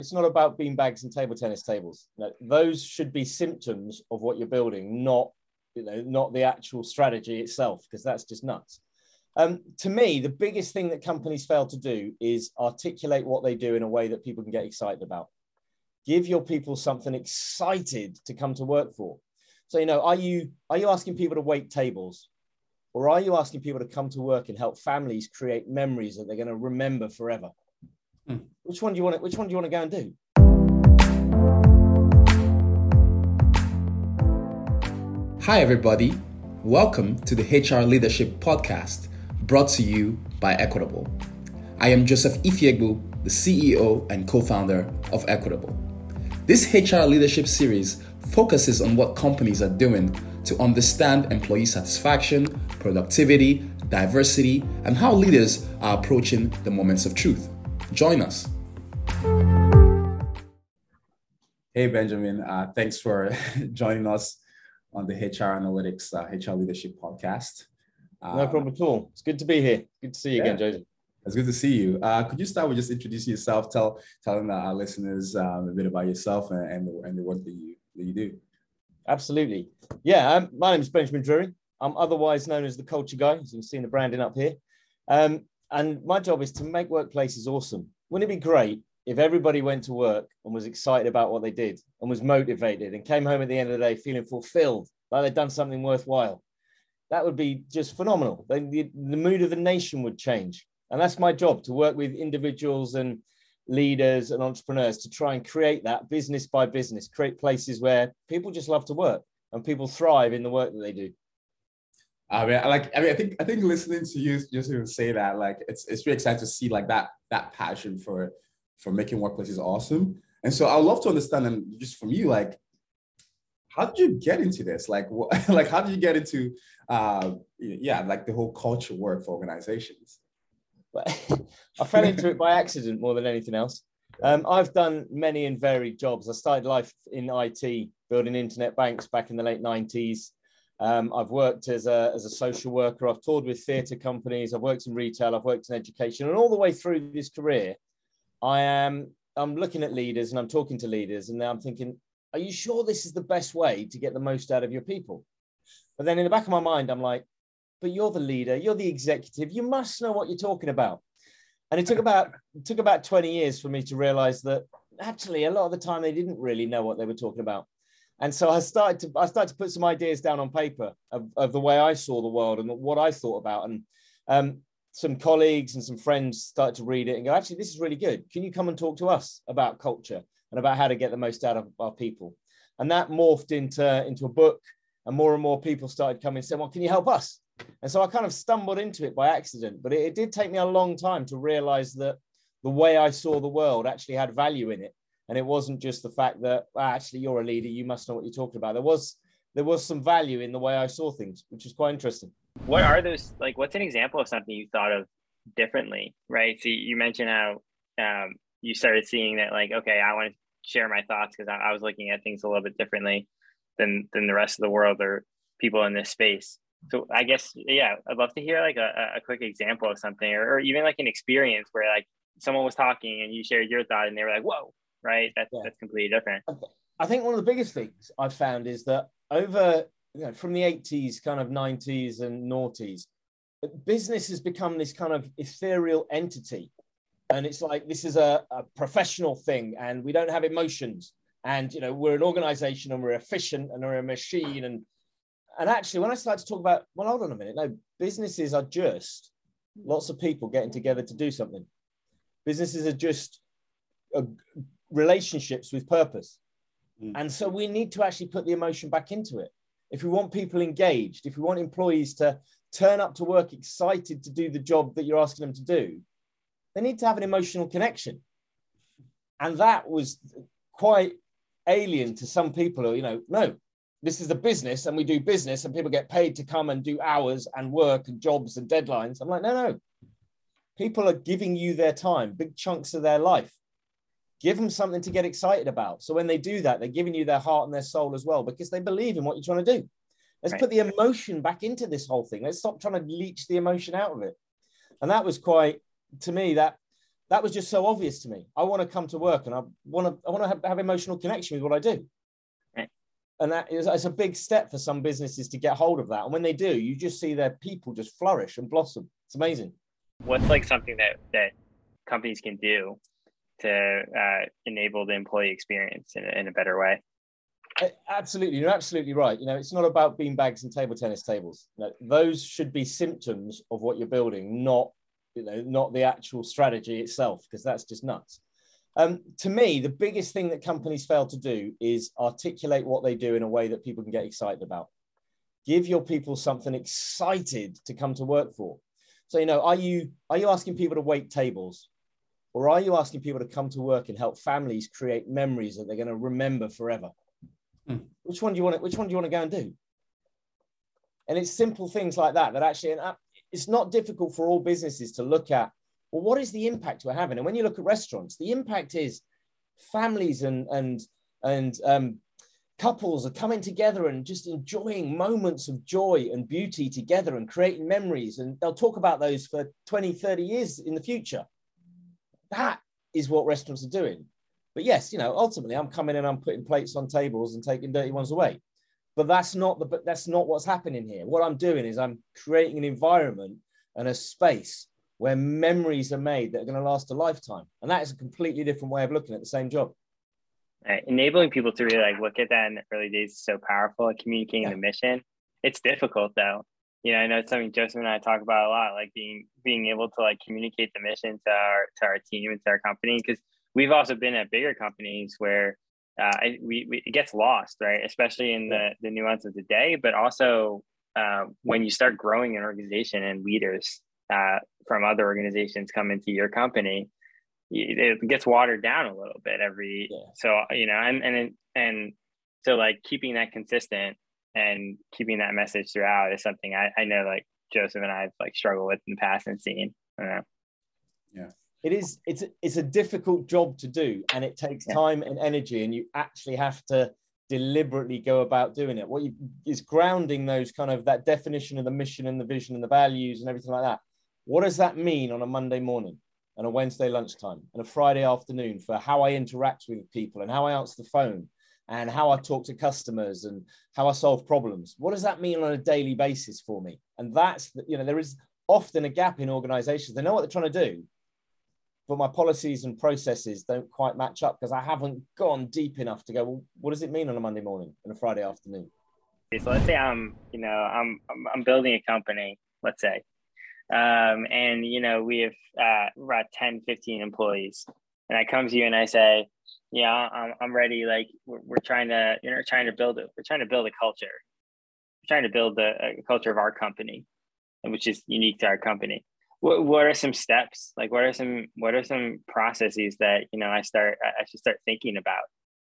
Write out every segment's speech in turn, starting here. It's not about beanbags and table tennis tables. No, those should be symptoms of what you're building, not, you know, not the actual strategy itself, because that's just nuts. To me, the biggest thing that companies fail to do is articulate what they do in a way that people can get excited about. Give your people something excited to come to work for. So, you know, are you asking people to wait tables? Or are you asking people to come to work and help families create memories that they're going to remember forever? Mm. Which one do you want to go and do? Hi, everybody. Welcome to the HR Leadership Podcast, brought to you by eqtble. I am Joseph Ifiegu, the CEO and co-founder of eqtble. This HR Leadership series focuses on what companies are doing to understand employee satisfaction, productivity, diversity, and how leaders are approaching the moments of truth. Join us. Hey, Benjamin. Thanks for joining us on the HR Analytics, HR Leadership Podcast. No problem at all. It's good to be here. Good to see you again, Joseph. It's good to see you. Could you start with just introducing yourself, telling our listeners a bit about yourself and the work that you do? Absolutely. Yeah, my name is Benjamin Drury. I'm otherwise known as The Culture Guy, as you've seen the branding up here. And my job is to make workplaces awesome. Wouldn't it be great if everybody went to work and was excited about what they did and was motivated and came home at the end of the day feeling fulfilled, like they'd done something worthwhile? That would be just phenomenal. The mood of the nation would change. And that's my job, to work with individuals and leaders and entrepreneurs to try and create that business by business, create places where people just love to work and people thrive in the work that they do. I think listening to you just even say that, like, it's really exciting to see like that passion for making workplaces awesome. And so I'd love to understand, and just from you, like, how did you get into this? Like, what, like, how did you get into, like the whole culture work for organizations? I fell into it by accident more than anything else. I've done many and varied jobs. I started life in IT, building internet banks back in the late 90s. I've worked as a social worker. I've toured with theatre companies. I've worked in retail. I've worked in education. And all the way through this career, I'm looking at leaders and I'm talking to leaders. And now I'm thinking, are you sure this is the best way to get the most out of your people? But then in the back of my mind, I'm like, but you're the leader, you're the executive, you must know what you're talking about. And it took about 20 years for me to realize that actually a lot of the time they didn't really know what they were talking about. And so I started to put some ideas down on paper of the way I saw the world and what I thought about. And some colleagues and some friends started to read it and go, actually, this is really good. Can you come and talk to us about culture and about how to get the most out of our people? And that morphed into a book, and more people started coming and saying, well, can you help us? And so I kind of stumbled into it by accident, but it did take me a long time to realize that the way I saw the world actually had value in it. And it wasn't just the fact that actually you're a leader, you must know what you're talking about. There was some value in the way I saw things, which was quite interesting. What are those, like, what's an example of something you thought of differently, right? So you mentioned how you started seeing that, like, okay, I want to share my thoughts because I was looking at things a little bit differently than the rest of the world or people in this space. So I guess, yeah, I'd love to hear like a quick example of something or even like an experience where like someone was talking and you shared your thought and they were like, whoa, right? That's completely different. I think one of the biggest things I've found is that over, you know, from the 80s, kind of 90s and noughties, business has become this kind of ethereal entity. And it's like, this is a professional thing and we don't have emotions. And, you know, we're an organization and we're efficient and we're a machine. And actually, when I started to talk about, well, hold on a minute, no, businesses are just lots of people getting together to do something. Businesses are just relationships with purpose. Mm. And so we need to actually put the emotion back into it. If we want people engaged, if we want employees to turn up to work excited to do the job that you're asking them to do, they need to have an emotional connection. And that was quite alien to some people who, you know, no. This is a business and we do business and people get paid to come and do hours and work and jobs and deadlines. I'm like, no. People are giving you their time, big chunks of their life. Give them something to get excited about. So when they do that, they're giving you their heart and their soul as well because they believe in what you're trying to do. Let's put the emotion back into this whole thing. Let's stop trying to leech the emotion out of it. And that was quite, to me, that that was just so obvious to me. I want to come to work and I want to have emotional connection with what I do. Right. And that is, it's a big step for some businesses to get hold of that. And when they do, you just see their people just flourish and blossom. It's amazing. What's like something that companies can do to enable the employee experience in a better way? Absolutely. You're absolutely right. You know, it's not about beanbags and table tennis tables. You know, those should be symptoms of what you're building, not the actual strategy itself, because that's just nuts. To me, the biggest thing that companies fail to do is articulate what they do in a way that people can get excited about. Give your people something excited to come to work for. So, you know, are you asking people to wait tables? Or are you asking people to come to work and help families create memories that they're going to remember forever? Mm. Which one do you want to go and do? And it's simple things like that actually, and it's not difficult for all businesses to look at, well, what is the impact we're having? And when you look at restaurants, the impact is families and couples are coming together and just enjoying moments of joy and beauty together and creating memories. And they'll talk about those for 20, 30 years in the future. That is what restaurants are doing. But yes, you know, ultimately I'm coming in, I'm putting plates on tables and taking dirty ones away. But that's not what's happening here. What I'm doing is I'm creating an environment and a space where memories are made that are going to last a lifetime. And that is a completely different way of looking at the same job. Right. Enabling people to really look at that in the early days is so powerful. Communicating the mission. It's difficult though. You know, I know it's something Joseph and I talk about a lot, being able to communicate the mission to our team and to our company, because we've also been at bigger companies where it gets lost, right? Especially in the nuance of the day, but also when you start growing an organization and leaders from other organizations come into your company, it gets watered down a little bit every. Yeah. So, you know, and so keeping that consistent and keeping that message throughout is something I know Joseph and I have struggled with in the past and seen. Yeah. It's a difficult job to do, and it takes time and energy, and you actually have to deliberately go about doing it. What is grounding those that definition of the mission and the vision and the values and everything like that. What does that mean on a Monday morning and a Wednesday lunchtime and a Friday afternoon for how I interact with people and how I answer the phone and how I talk to customers and how I solve problems? What does that mean on a daily basis for me? And that's, there is often a gap in organizations. They know what they're trying to do, but my policies and processes don't quite match up because I haven't gone deep enough to go, well, what does it mean on a Monday morning and a Friday afternoon? So let's say I'm building a company, let's say, and, we have about 10, 15 employees, and I come to you and I say, yeah, I'm ready. We're trying to build a culture. We're trying to build a culture of our company, which is unique to our company. What are some steps? What are some processes that, I should start thinking about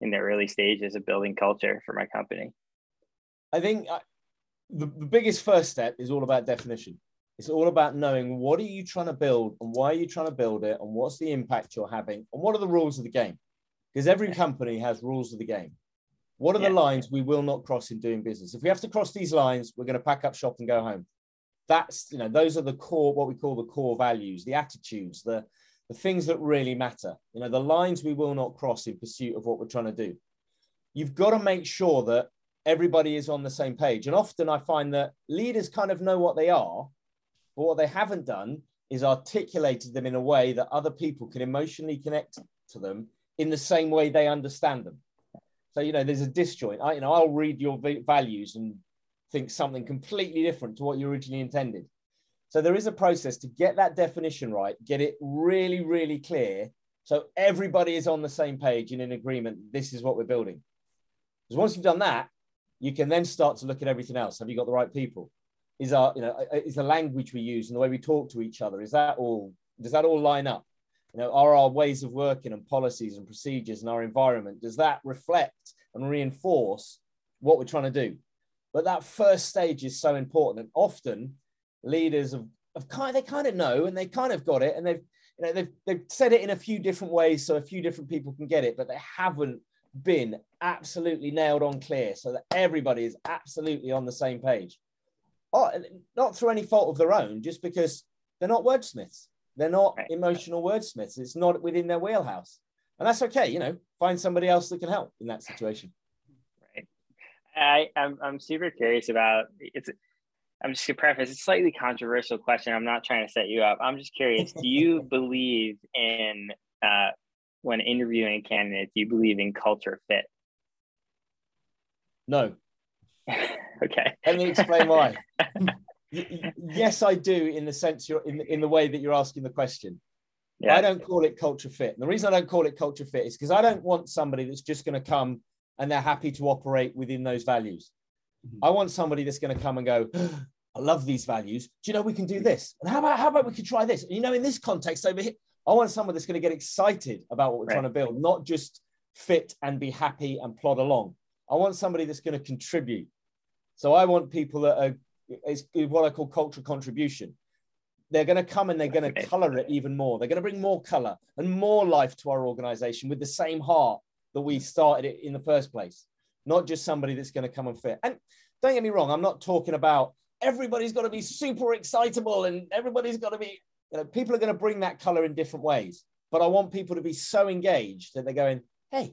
in the early stages of building culture for my company? I think the biggest first step is all about definition. It's all about knowing what are you trying to build and why are you trying to build it and what's the impact you're having and what are the rules of the game? Because every company has rules of the game. What are the lines we will not cross in doing business? If we have to cross these lines, we're going to pack up shop and go home. That's, those are the core, what we call the core values, the attitudes, the things that really matter, the lines we will not cross in pursuit of what we're trying to do. You've got to make sure that everybody is on the same page. And often I find that leaders know what they are, but what they haven't done is articulated them in a way that other people can emotionally connect to them in the same way they understand them. So, there's a disjoint. I'll read your values and think something completely different to what you originally intended. So there is a process to get that definition right, get it really, really clear, so everybody is on the same page and in agreement, this is what we're building. Because once you've done that, you can then start to look at everything else. Have you got the right people? Is the language we use and the way we talk to each other, does that all line up? Are our ways of working and policies and procedures and our environment, does that reflect and reinforce what we're trying to do? But that first stage is so important, and often leaders they know and they got it, and they've said it in a few different ways so a few different people can get it, but they haven't been absolutely nailed on clear so that everybody is absolutely on the same page. Not through any fault of their own, just because they're not wordsmiths. They're not emotional wordsmiths. It's not within their wheelhouse. And that's okay, you know, find somebody else that can help in that situation. Right. I'm super curious about, I'm just gonna preface, it's a slightly controversial question. I'm not trying to set you up. I'm just curious, do you believe in, when interviewing candidates, do you believe in culture fit? No. Okay. Let me explain why. Yes, I do, in the sense you're in the way that you're asking the question. Yeah. I don't call it culture fit. And the reason I don't call it culture fit is because I don't want somebody that's just going to come and they're happy to operate within those values. Mm-hmm. I want somebody that's going to come and go, oh, I love these values. Do you know we can do this? And how about we could try this? And, you know, in this context over here, I want someone that's going to get excited about what we're trying to build, not just fit and be happy and plod along. I want somebody that's going to contribute. So I want people that are, it's what I call cultural contribution. They're going to come and they're going to color it even more. They're going to bring more color and more life to our organization with the same heart that we started it in the first place, not just somebody that's going to come and fit. And don't get me wrong, I'm not talking about everybody's got to be super excitable and everybody's got to be, you know, people are going to bring that color in different ways. But I want people to be so engaged that they're going, hey,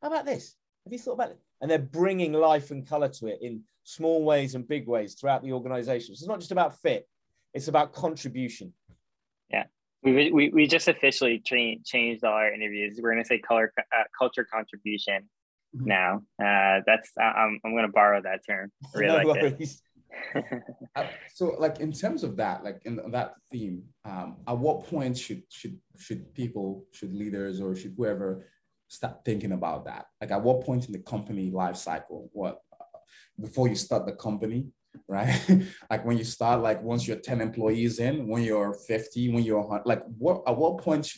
how about this? Have you thought about it? And they're bringing life and color to it in small ways and big ways throughout the organization. So it's not just about fit. It's about contribution. Yeah. We just officially changed all our interviews. We're going to say culture contribution now. I'm going to borrow that term. I really no like it. So like in terms of that, like in that theme, at what point should leaders or should whoever start thinking about that? Like at what point in the company life cycle, before you start the company, right? Like when you start, like once you're 10 employees in, when you're 50, when you're 100, like at what point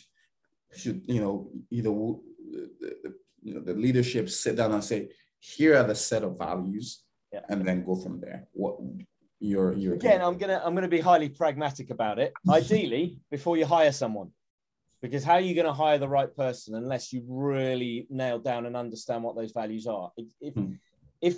should, you know, either the leadership sit down and say, here are the set of values, and then go from there? What your again, opinion? I'm gonna be highly pragmatic about it. Ideally, before you hire someone. Because how are you going to hire the right person unless you really nail down and understand what those values are? If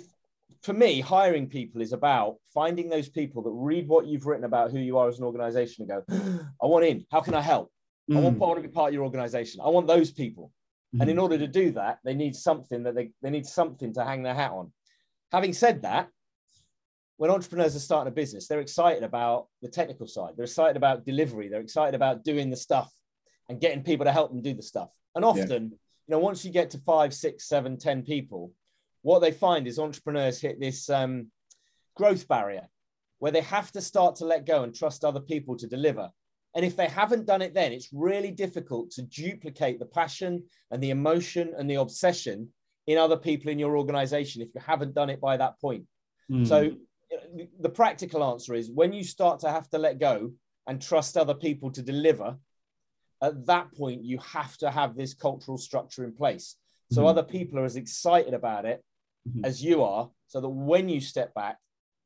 for me, hiring people is about finding those people that read what you've written about who you are as an organization and go, I want in. How can I help? I want to be part of your organization. I want those people. And in order to do that, they need something that they need something to hang their hat on. Having said that, when entrepreneurs are starting a business, they're excited about the technical side. They're excited about delivery. They're excited about doing the stuff and getting people to help them do the stuff. And often, you know, once you get to 5, 6, 7, 10 people, what they find is entrepreneurs hit this growth barrier where they have to start to let go and trust other people to deliver. And if they haven't done it then, it's really difficult to duplicate the passion and the emotion and the obsession in other people in your organization if you haven't done it by that point. So the practical answer is when you start to have to let go and trust other people to deliver, at that point, you have to have this cultural structure in place. So other people are as excited about it as you are, so that when you step back,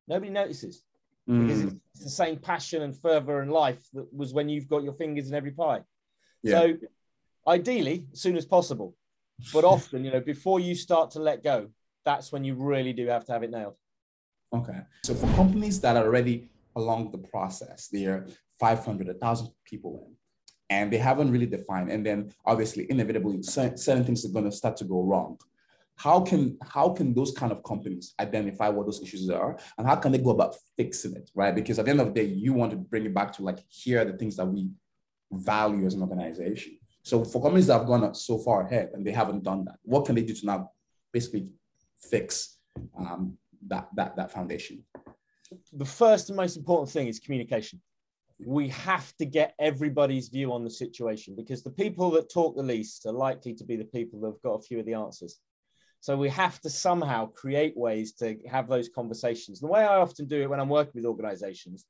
nobody notices. Because it's the same passion and fervor and life that was when you've got your fingers in every pie. So ideally, as soon as possible. But often, you know, before you start to let go, that's when you really do have to have it nailed. Okay. So for companies that are already along the process, they're 500, 1,000 people in, and they haven't really defined. And then obviously, inevitably, certain things are going to start to go wrong. How can those kind of companies identify what those issues are? And how can they go about fixing it, right? Because at the end of the day, you want to bring it back to like, here are the things that we value as an organization. So for companies that have gone so far ahead and they haven't done that, what can they do to now basically fix that foundation? The first and most important thing is communication. We have to get everybody's view on the situation because the people that talk the least are likely to be the people that have got a few of the answers. So we have to somehow create ways to have those conversations. The way I often do it when I'm working with organizations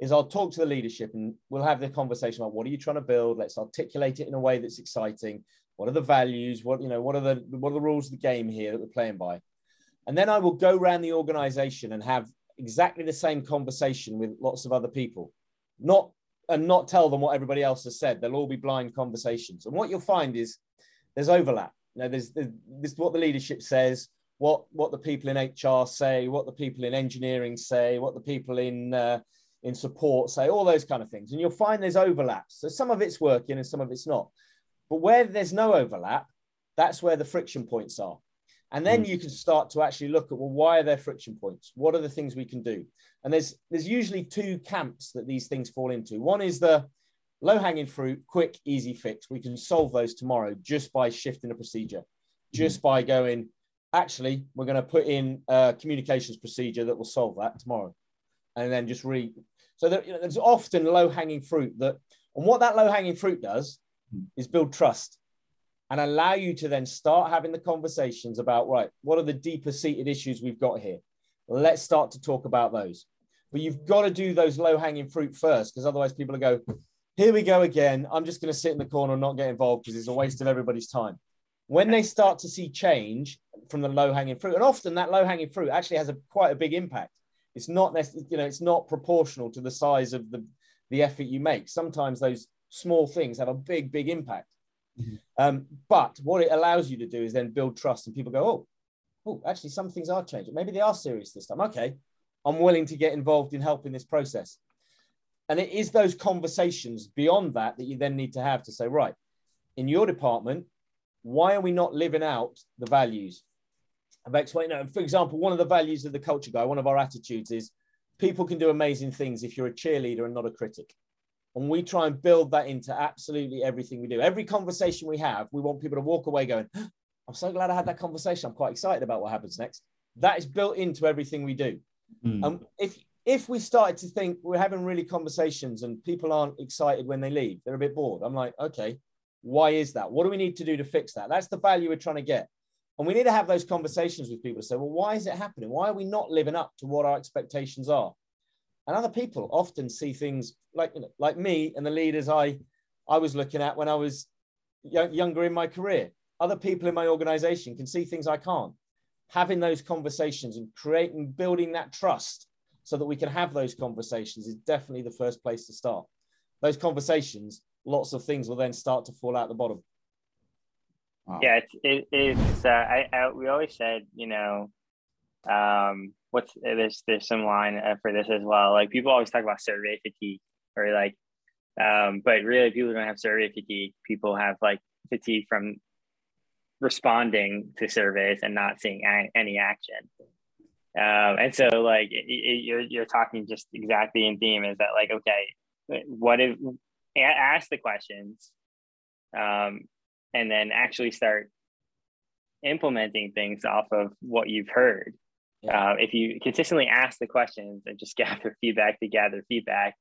is I'll talk to the leadership and we'll have the conversation about what are you trying to build? Let's articulate it in a way that's exciting. What are the values? What are the rules of the game here that we're playing by? And then I will go around the organization and have exactly the same conversation with lots of other people. Not tell them what everybody else has said. They'll all be blind conversations. And what you'll find is there's overlap. You know, there's what the leadership says, what the people in HR say, what the people in engineering say, what the people in in support, say, all those kind of things. And you'll find there's overlaps. So some of it's working and some of it's not. But where there's no overlap, that's where the friction points are. And then you can start to actually look at, well, why are there friction points? What are the things we can do? And there's usually two camps that these things fall into. One is the low-hanging fruit, quick, easy fix. We can solve those tomorrow just by shifting a procedure, just by going, actually, we're going to put in a communications procedure that will solve that tomorrow. And then just so that, there's often low-hanging fruit that, and what that low-hanging fruit does is build trust and allow you to then start having the conversations about, right, what are the deeper-seated issues we've got here? Let's start to talk about those. But you've got to do those low-hanging fruit first, because otherwise people will go, here we go again. I'm just going to sit in the corner and not get involved because it's a waste of everybody's time. When they start to see change from the low-hanging fruit, and often that low-hanging fruit actually has quite a big impact. It's not, it's not proportional to the size of the effort you make. Sometimes those small things have a big, big impact. But what it allows you to do is then build trust, and people go, oh, actually some things are changing. Maybe they are serious this time. Okay, I'm willing to get involved in helping this process. And it is those conversations beyond that that you then need to have to say, right, in your department, why are we not living out the values of X, Y? No, for example, one of the values of the Culture Guy, one of our attitudes is people can do amazing things if you're a cheerleader and not a critic. And we try and build that into absolutely everything we do. Every conversation we have, we want people to walk away going, oh, I'm so glad I had that conversation. I'm quite excited about what happens next. That is built into everything we do. And if we started to think we're having really conversations and people aren't excited when they leave, they're a bit bored. I'm like, okay, why is that? What do we need to do to fix that? That's the value we're trying to get. And we need to have those conversations with people to say, well, why is it happening? Why are we not living up to what our expectations are? And other people often see things like, like me and the leaders I was looking at when I was younger in my career. Other people in my organization can see things I can't. Having those conversations and creating, building that trust so that we can have those conversations is definitely the first place to start. Those conversations, lots of things will then start to fall out the bottom. Wow. Yeah, we always said, there's some line for this as well. Like people always talk about survey fatigue, or like, but really people don't have survey fatigue. People have like fatigue from responding to surveys and not seeing any action. And so like you're talking just exactly in theme, is that like, okay, what if ask the questions, and then actually start implementing things off of what you've heard. If you consistently ask the questions and just gather feedback to gather feedback,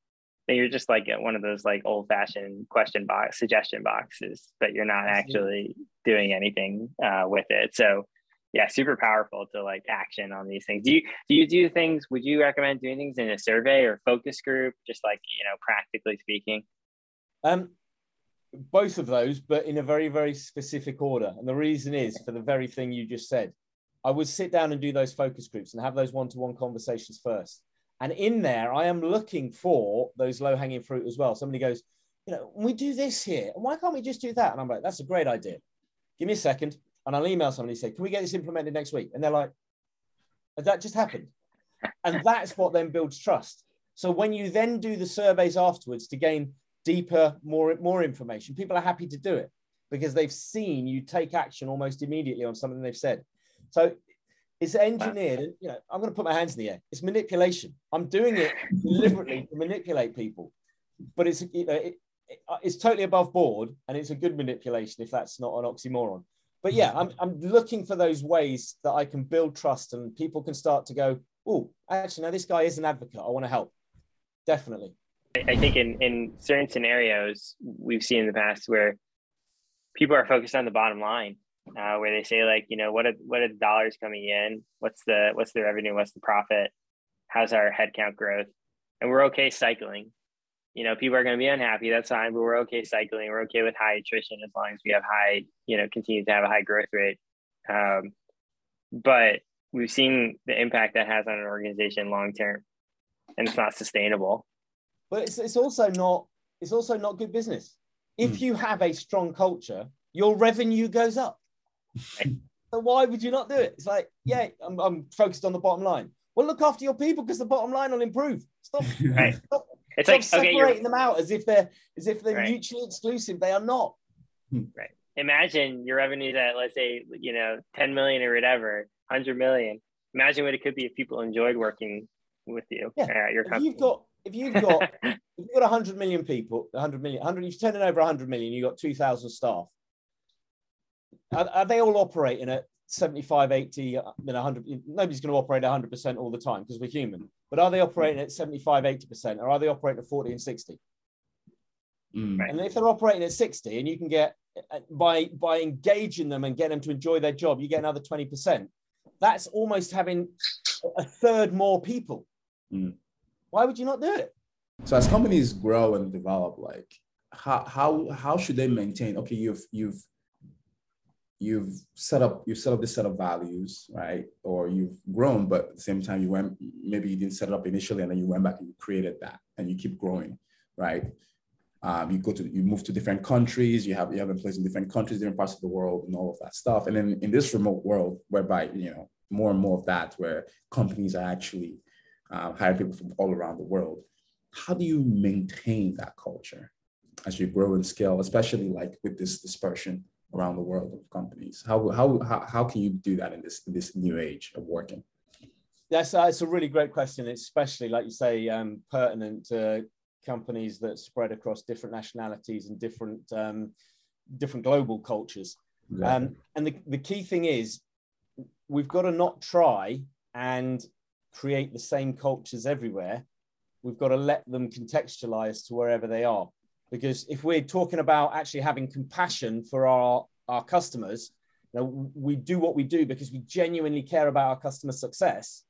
then you're just like at one of those like old-fashioned question box suggestion boxes, but you're not actually doing anything with it. So yeah, super powerful to like action on these things. Do you do things, would you recommend doing things in a survey or focus group, just like, practically speaking? Both of those, but in a very, very specific order. And the reason is for the very thing you just said. I would sit down and do those focus groups and have those one-to-one conversations first. And in there, I am looking for those low-hanging fruit as well. Somebody goes, we do this here. And why can't we just do that? And I'm like, that's a great idea. Give me a second. And I'll email somebody and say, can we get this implemented next week? And they're like, that just happened. And that's what then builds trust. So when you then do the surveys afterwards to gain deeper, more information, people are happy to do it because they've seen you take action almost immediately on something they've said. So it's engineered, I'm going to put my hands in the air. It's manipulation. I'm doing it deliberately to manipulate people, but it's, it's totally above board, and it's a good manipulation if that's not an oxymoron. But yeah, I'm looking for those ways that I can build trust and people can start to go, oh, actually, no, this guy is an advocate. I want to help. Definitely. I think in certain scenarios we've seen in the past where people are focused on the bottom line. Where they say like, what are the dollars coming in? What's the revenue? What's the profit? How's our headcount growth? And we're okay cycling. People are going to be unhappy. That's fine, but we're okay cycling. We're okay with high attrition as long as we have high, continue to have a high growth rate. But we've seen the impact that has on an organization long term, and it's not sustainable. But it's also not good business. If you have a strong culture, your revenue goes up. So why would you not do it? It's like, yeah, I'm focused on the bottom line. Well, look after your people because the bottom line will improve. Stop, right. stop separating them out as if they're right. mutually exclusive. They are not. Right. Imagine your revenues at, let's say, you know, 10 million or whatever, 100 million. Imagine what it could be if people enjoyed working with you. Yeah. Your company. If you've got 100 million people, 100 million, you've turned over 100 million, you've got 2,000 staff. Are they all operating at 75, 80, and 100? Nobody's going to operate 100% all the time because we're human. But are they operating at 75, 80%, or are they operating at 40 and 60? Right. And if they're operating at 60 and you can get, by engaging them and getting them to enjoy their job, you get another 20%. That's almost having a third more people. Mm. Why would you not do it? So as companies grow and develop, like how should they maintain? Okay, you've set up this set of values, right? Or you've grown, but at the same time you didn't set it up initially, and then you went back and you created that, and you keep growing, right? You move to different countries. You have in place in different countries, different parts of the world, and all of that stuff. And then in this remote world, whereby more and more of that, where companies are actually hiring people from all around the world, how do you maintain that culture as you grow and scale, especially like with this dispersion around the world of companies? How can you do that in this new age of working? That's a really great question, especially like you say, pertinent to companies that spread across different nationalities and different global cultures. Exactly. And the key thing is we've got to not try and create the same cultures everywhere. We've got to let them contextualize to wherever they are. Because if we're talking about actually having compassion for our customers, we do what we do because we genuinely care about our customer success.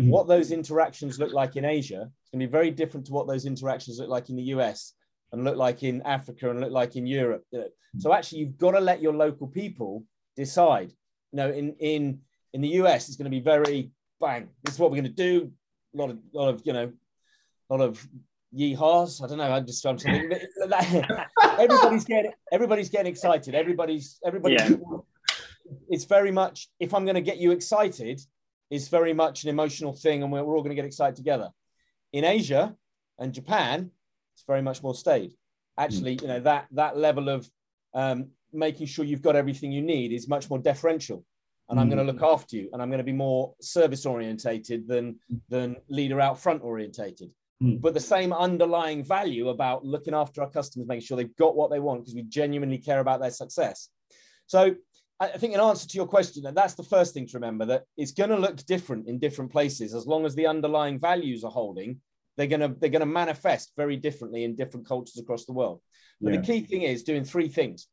Mm-hmm. What those interactions look like in Asia is going to be very different to what those interactions look like in the US and look like in Africa and look like in Europe. Mm-hmm. So actually, you've got to let your local people decide. In the US, it's going to be very bang. This is what we're going to do. A lot of yeehaws. I don't know. I'm everybody's getting excited. Everybody. Yeah. It's very much, if I'm going to get you excited, is very much an emotional thing, and we're all going to get excited together. In Asia and Japan, it's very much more staid. Actually, that level of making sure you've got everything you need is much more deferential. And I'm going to look after you, and I'm going to be more service orientated than leader out front orientated. Mm. But the same underlying value about looking after our customers, making sure they've got what they want because we genuinely care about their success. So I think in answer to your question, and that's the first thing to remember, that it's going to look different in different places. As long as the underlying values are holding, they're going to manifest very differently in different cultures across the world. But the key thing is doing three things.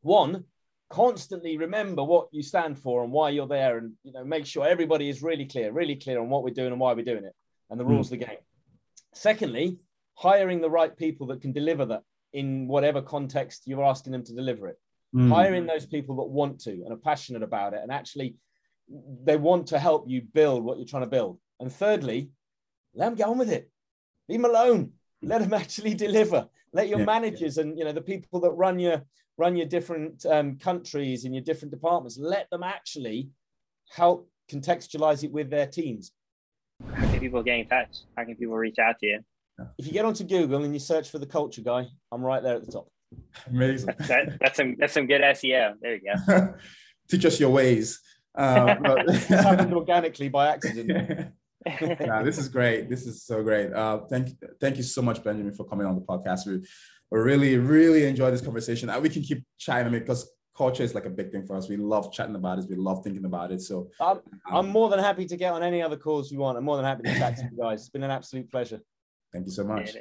One, constantly remember what you stand for and why you're there, and make sure everybody is really clear on what we're doing and why we're doing it and the rules of the game. Secondly, hiring the right people that can deliver that in whatever context you're asking them to deliver it. Mm. Hiring those people that want to and are passionate about it, and actually they want to help you build what you're trying to build. And thirdly, let them get on with it. Leave them alone. Let them actually deliver. Let your managers and the people that run your different countries and your different departments, let them actually help contextualize it with their teams. How can people get in touch? How can people reach out to you? If you get onto Google and you search for The Culture Guy, I'm right there at the top. Amazing. That's some good SEO. There you go. Teach us your ways. This happened organically by accident. Yeah, this is great. This is so great. Thank you so much, Benjamin, for coming on the podcast. We really, really enjoy this conversation. We can keep chatting because culture is like a big thing for us. We love chatting about it. We love thinking about it. So I'm more than happy to get on any other calls you want. I'm more than happy to chat to you guys. It's been an absolute pleasure. Thank you so much.